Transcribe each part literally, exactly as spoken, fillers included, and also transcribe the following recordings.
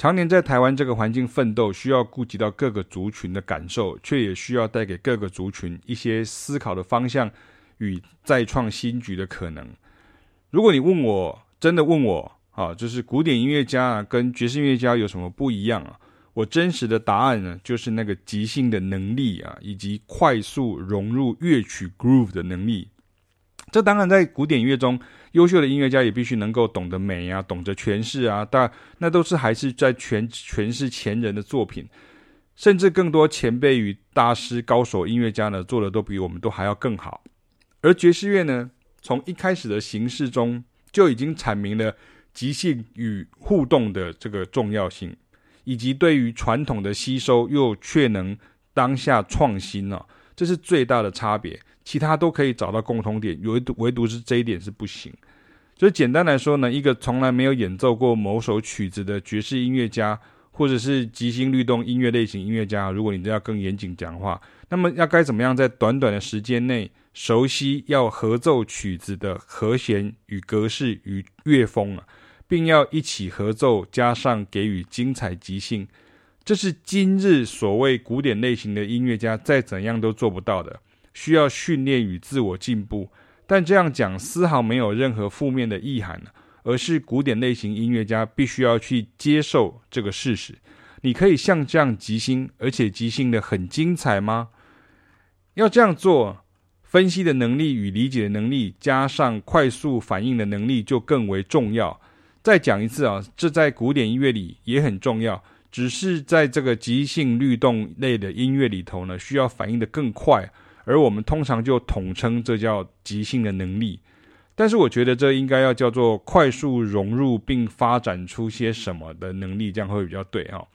常年在台湾这个环境奋斗，需要顾及到各个族群的感受，却也需要带给各个族群一些思考的方向与再创新局的可能。如果你问我，真的问我啊，就是古典音乐家、啊、跟爵士音乐家有什么不一样啊？我真实的答案呢，就是那个即兴的能力啊，以及快速融入乐曲 groove 的能力。这当然在古典音乐中，优秀的音乐家也必须能够懂得美啊，懂得诠释啊，但那都是还是在诠诠释前人的作品，甚至更多前辈与大师、高手音乐家呢，做的都比我们都还要更好。而爵士乐呢，从一开始的形式中就已经阐明了即兴与互动的这个重要性，以及对于传统的吸收又却能当下创新啊，这是最大的差别。其他都可以找到共同点，唯独唯独是这一点是不行。所以简单来说呢，一个从来没有演奏过某首曲子的爵士音乐家，或者是即兴律动音乐类型音乐家，如果你要更严谨讲话，那么要该怎么样在短短的时间内熟悉要合奏曲子的和弦与格式与乐风啊，并要一起合奏，加上给予精彩即兴，这是今日所谓古典类型的音乐家再怎样都做不到的，需要训练与自我进步。但这样讲丝毫没有任何负面的意涵，而是古典类型音乐家必须要去接受这个事实。你可以像这样即兴，而且即兴的很精彩吗？要这样做，分析的能力与理解的能力，加上快速反应的能力就更为重要。再讲一次啊，这在古典音乐里也很重要，只是在这个即兴律动类的音乐里头呢，需要反应的更快，而我们通常就统称这叫即兴的能力。但是我觉得这应该要叫做快速融入并发展出些什么的能力，这样会比较对、哦、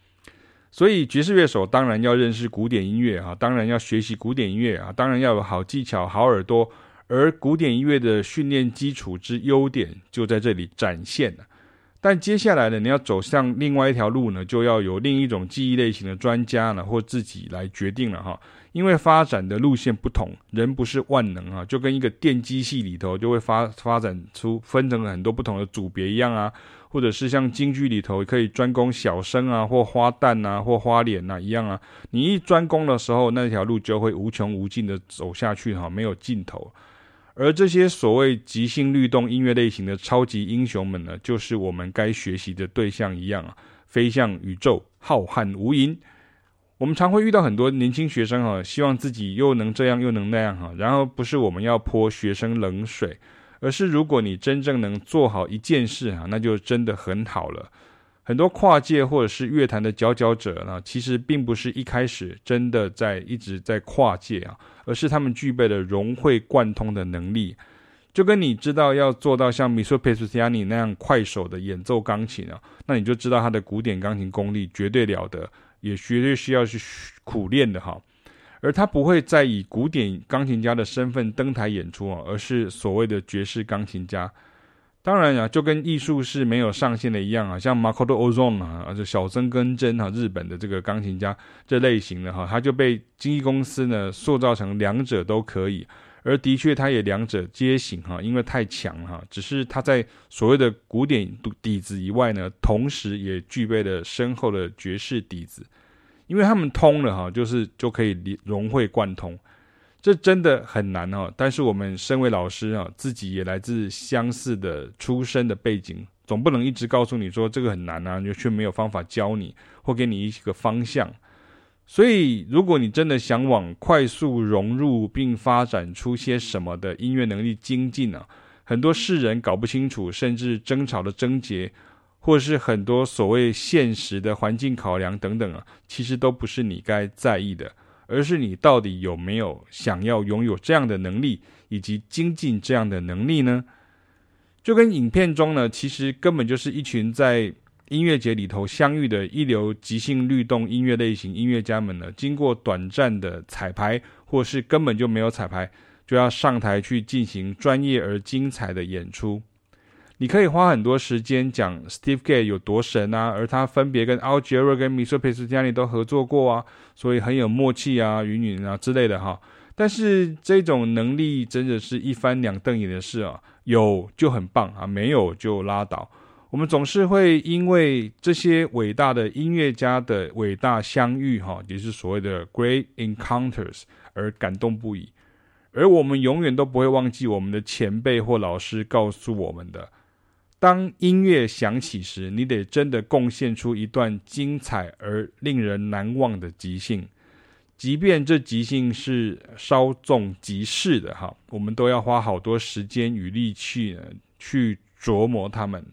所以爵士乐手当然要认识古典音乐、啊、当然要学习古典音乐、啊、当然要有好技巧好耳朵，而古典音乐的训练基础之优点就在这里展现了。但接下来呢，你要走向另外一条路呢，就要有另一种技艺类型的专家呢或自己来决定了哈。因为发展的路线不同，人不是万能啊，就跟一个电机系里头就会发发展出分成很多不同的组别一样啊，或者是像京剧里头可以专攻小生啊，或花旦啊，或花脸啊一样啊，你一专攻的时候，那条路就会无穷无尽的走下去啊，没有尽头。而这些所谓即兴律动音乐类型的超级英雄们呢，就是我们该学习的对象一样啊，飞向宇宙，浩瀚无垠。我们常会遇到很多年轻学生、啊、希望自己又能这样又能那样、啊、然后不是我们要泼学生冷水，而是如果你真正能做好一件事、啊、那就真的很好了。很多跨界或者是乐坛的佼佼者、啊、其实并不是一开始真的在一直在跨界、啊、而是他们具备了融会贯通的能力。就跟你知道要做到像 Michel Petrucciani 那样快手的演奏钢琴、啊、那你就知道他的古典钢琴功力绝对了得，也绝对需要去苦练的哈，而他不会再以古典钢琴家的身份登台演出、啊、而是所谓的爵士钢琴家。当然啊，就跟艺术是没有上限的一样啊，像 Makoto Ozone 啊，就小森跟真啊，日本的这个钢琴家这类型的哈、啊，他就被经纪公司呢塑造成两者都可以，而的确他也两者皆行哈、啊，因为太强哈、啊，只是他在所谓的古典底子以外呢，同时也具备了深厚的爵士底子。因为他们通了哈，就是就可以融会贯通，这真的很难哈。但是我们身为老师啊，自己也来自相似的出身的背景，总不能一直告诉你说这个很难啊，却没有方法教你或给你一个方向。所以，如果你真的想往快速融入并发展出些什么的音乐能力精进啊，很多世人搞不清楚，甚至争吵的症结，或是很多所谓现实的环境考量等等啊，其实都不是你该在意的，而是你到底有没有想要拥有这样的能力，以及精进这样的能力呢？就跟影片中呢，其实根本就是一群在音乐节里头相遇的一流即兴律动音乐类型音乐家们呢，经过短暂的彩排，或是根本就没有彩排，就要上台去进行专业而精彩的演出。你可以花很多时间讲 Steve Gadd 有多神啊，而他分别跟 Al Jarreau 跟 Michel Petrucciani 都合作过啊，所以很有默契啊，云云啊之类的哈。但是这种能力真的是一翻两瞪眼的事啊，有就很棒啊，没有就拉倒。我们总是会因为这些伟大的音乐家的伟大相遇，也就是所谓的 great encounters， 而感动不已。而我们永远都不会忘记我们的前辈或老师告诉我们的，当音乐响起时，你得真的贡献出一段精彩而令人难忘的即兴，即便这即兴是稍纵即逝的，我们都要花好多时间与力气去琢磨它们，